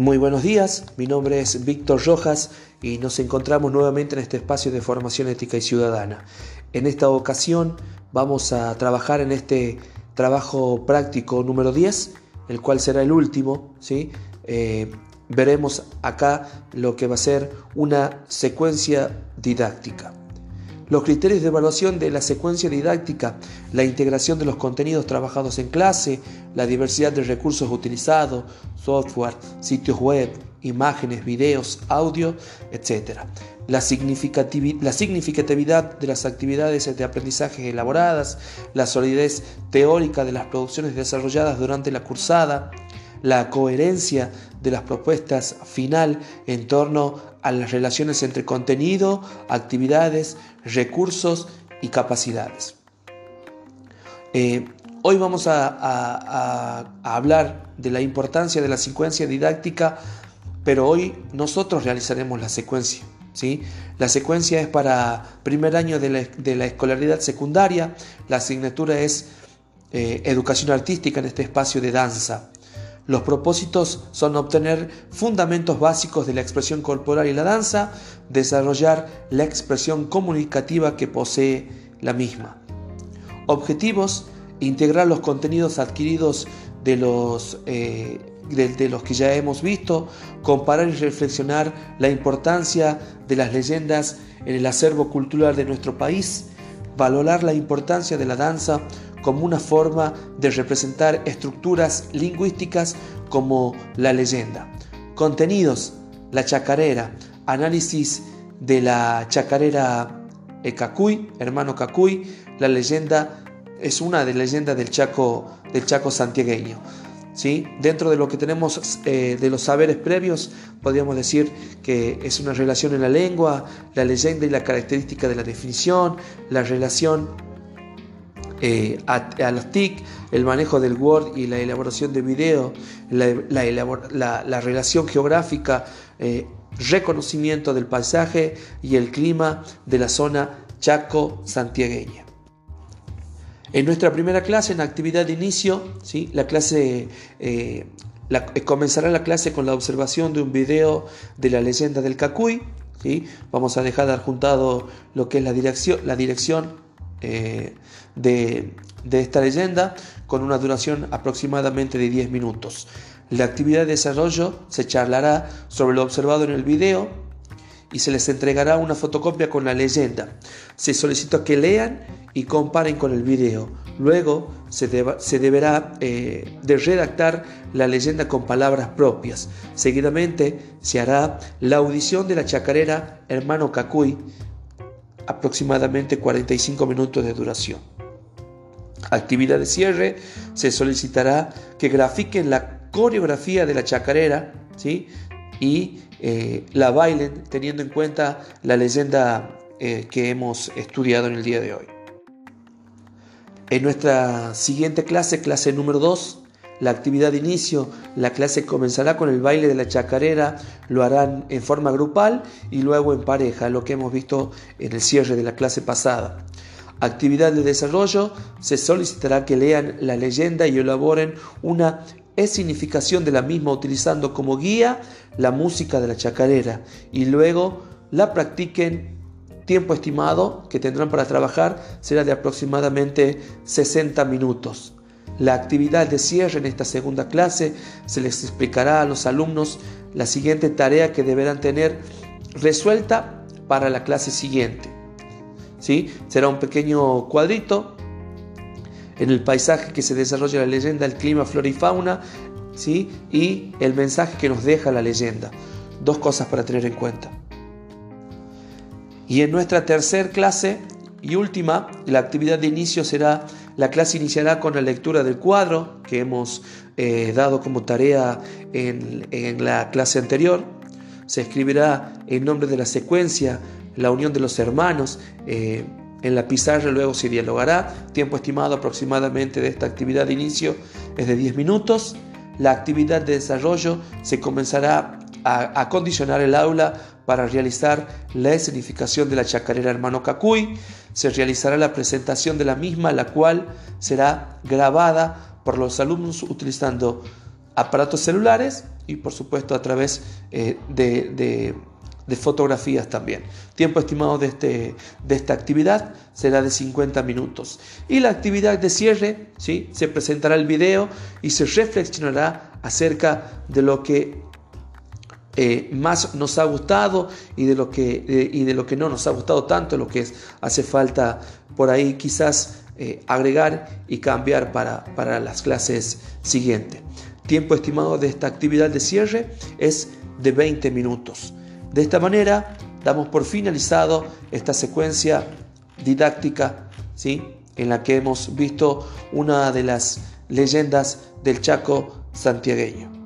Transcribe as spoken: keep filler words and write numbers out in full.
Muy buenos días, mi nombre es Víctor Rojas y nos encontramos nuevamente en este espacio de formación ética y ciudadana. En esta ocasión vamos a trabajar en este trabajo práctico número diez, el cual será el último, ¿sí? Eh, veremos acá lo que va a ser una secuencia didáctica. Los criterios de evaluación de la secuencia didáctica, la integración de los contenidos trabajados en clase, la diversidad de recursos utilizados, software, sitios web, imágenes, videos, audio, etcétera. La significatividad de las actividades de aprendizaje elaboradas, la solidez teórica de las producciones desarrolladas durante la cursada, la coherencia de las propuestas final en torno a las relaciones entre contenido, actividades, recursos y capacidades. Eh, hoy vamos a, a, a, a hablar de la importancia de la secuencia didáctica, pero hoy nosotros realizaremos la secuencia, ¿sí? La secuencia es para primer año de la, de la escolaridad secundaria, la asignatura es eh, educación artística en este espacio de danza. Los propósitos son obtener fundamentos básicos de la expresión corporal y la danza, desarrollar la expresión comunicativa que posee la misma. Objetivos: integrar los contenidos adquiridos de los, eh, de, de los que ya hemos visto, comparar y reflexionar la importancia de las leyendas en el acervo cultural de nuestro país, valorar la importancia de la danza como una forma de representar estructuras lingüísticas como la leyenda. Contenidos: la chacarera, análisis de la chacarera Kakuy, hermano Kakuy, la leyenda es una de las leyendas del Chaco, del Chaco-Santiagueño, ¿sí? Dentro de lo que tenemos eh, de los saberes previos, podríamos decir que es una relación en la lengua, la leyenda y la característica de la definición, la relación Eh, a, a las T I C, el manejo del Word y la elaboración de video, la, la, elabor- la, la relación geográfica, eh, reconocimiento del paisaje y el clima de la zona Chaco-Santiagueña. En nuestra primera clase, en actividad de inicio, ¿sí? la clase... Eh, la, eh, comenzará la clase con la observación de un video de la leyenda del Kakuy, ¿sí? Vamos a dejar adjuntado lo que es la dirección, la dirección Eh, de, de esta leyenda, con una duración aproximadamente de diez minutos. La actividad de desarrollo: se charlará sobre lo observado en el video y se les entregará una fotocopia con la leyenda. Se solicita que lean y comparen con el video. Luego se, deba, se deberá eh, de redactar la leyenda con palabras propias. Seguidamente se hará la audición de la chacarera hermano Kakuy, aproximadamente cuarenta y cinco minutos de duración. Actividad de cierre: se solicitará que grafiquen la coreografía de la chacarera, ¿sí? y eh, la bailen teniendo en cuenta la leyenda eh, que hemos estudiado en el día de hoy. En nuestra siguiente clase, clase número dos, la actividad de inicio, la clase comenzará con el baile de la chacarera, lo harán en forma grupal y luego en pareja, lo que hemos visto en el cierre de la clase pasada. Actividad de desarrollo: se solicitará que lean la leyenda y elaboren una escenificación de la misma utilizando como guía la música de la chacarera y luego la practiquen. Tiempo estimado que tendrán para trabajar será de aproximadamente sesenta minutos. La actividad de cierre: en esta segunda clase se les explicará a los alumnos la siguiente tarea que deberán tener resuelta para la clase siguiente, ¿sí? Será un pequeño cuadrito en el paisaje que se desarrolla la leyenda, el clima, flora y fauna, ¿sí? y el mensaje que nos deja la leyenda. Dos cosas para tener en cuenta. Y en nuestra tercera clase y última, la actividad de inicio será... La clase iniciará con la lectura del cuadro que hemos eh, dado como tarea en, en la clase anterior. Se escribirá el nombre de la secuencia, la unión de los hermanos eh, en la pizarra, luego se dialogará. Tiempo estimado aproximadamente de esta actividad de inicio es de diez minutos. La actividad de desarrollo: se comenzará a acondicionar el aula para realizar la escenificación de la chacarera hermano Kakuy. Se realizará la presentación de la misma, la cual será grabada por los alumnos utilizando aparatos celulares y por supuesto a través eh, de, de, de fotografías también. Tiempo estimado de, este, de esta actividad será de cincuenta minutos. Y la actividad de cierre, ¿sí? Se presentará el video y se reflexionará acerca de lo que Eh, más nos ha gustado y de lo que eh, y de lo que no nos ha gustado tanto, lo que es, hace falta por ahí quizás eh, agregar y cambiar para, para las clases siguientes. Tiempo estimado de esta actividad de cierre es de veinte minutos. De esta manera damos por finalizado esta secuencia didáctica, ¿sí?, en la que hemos visto una de las leyendas del Chaco santiagueño.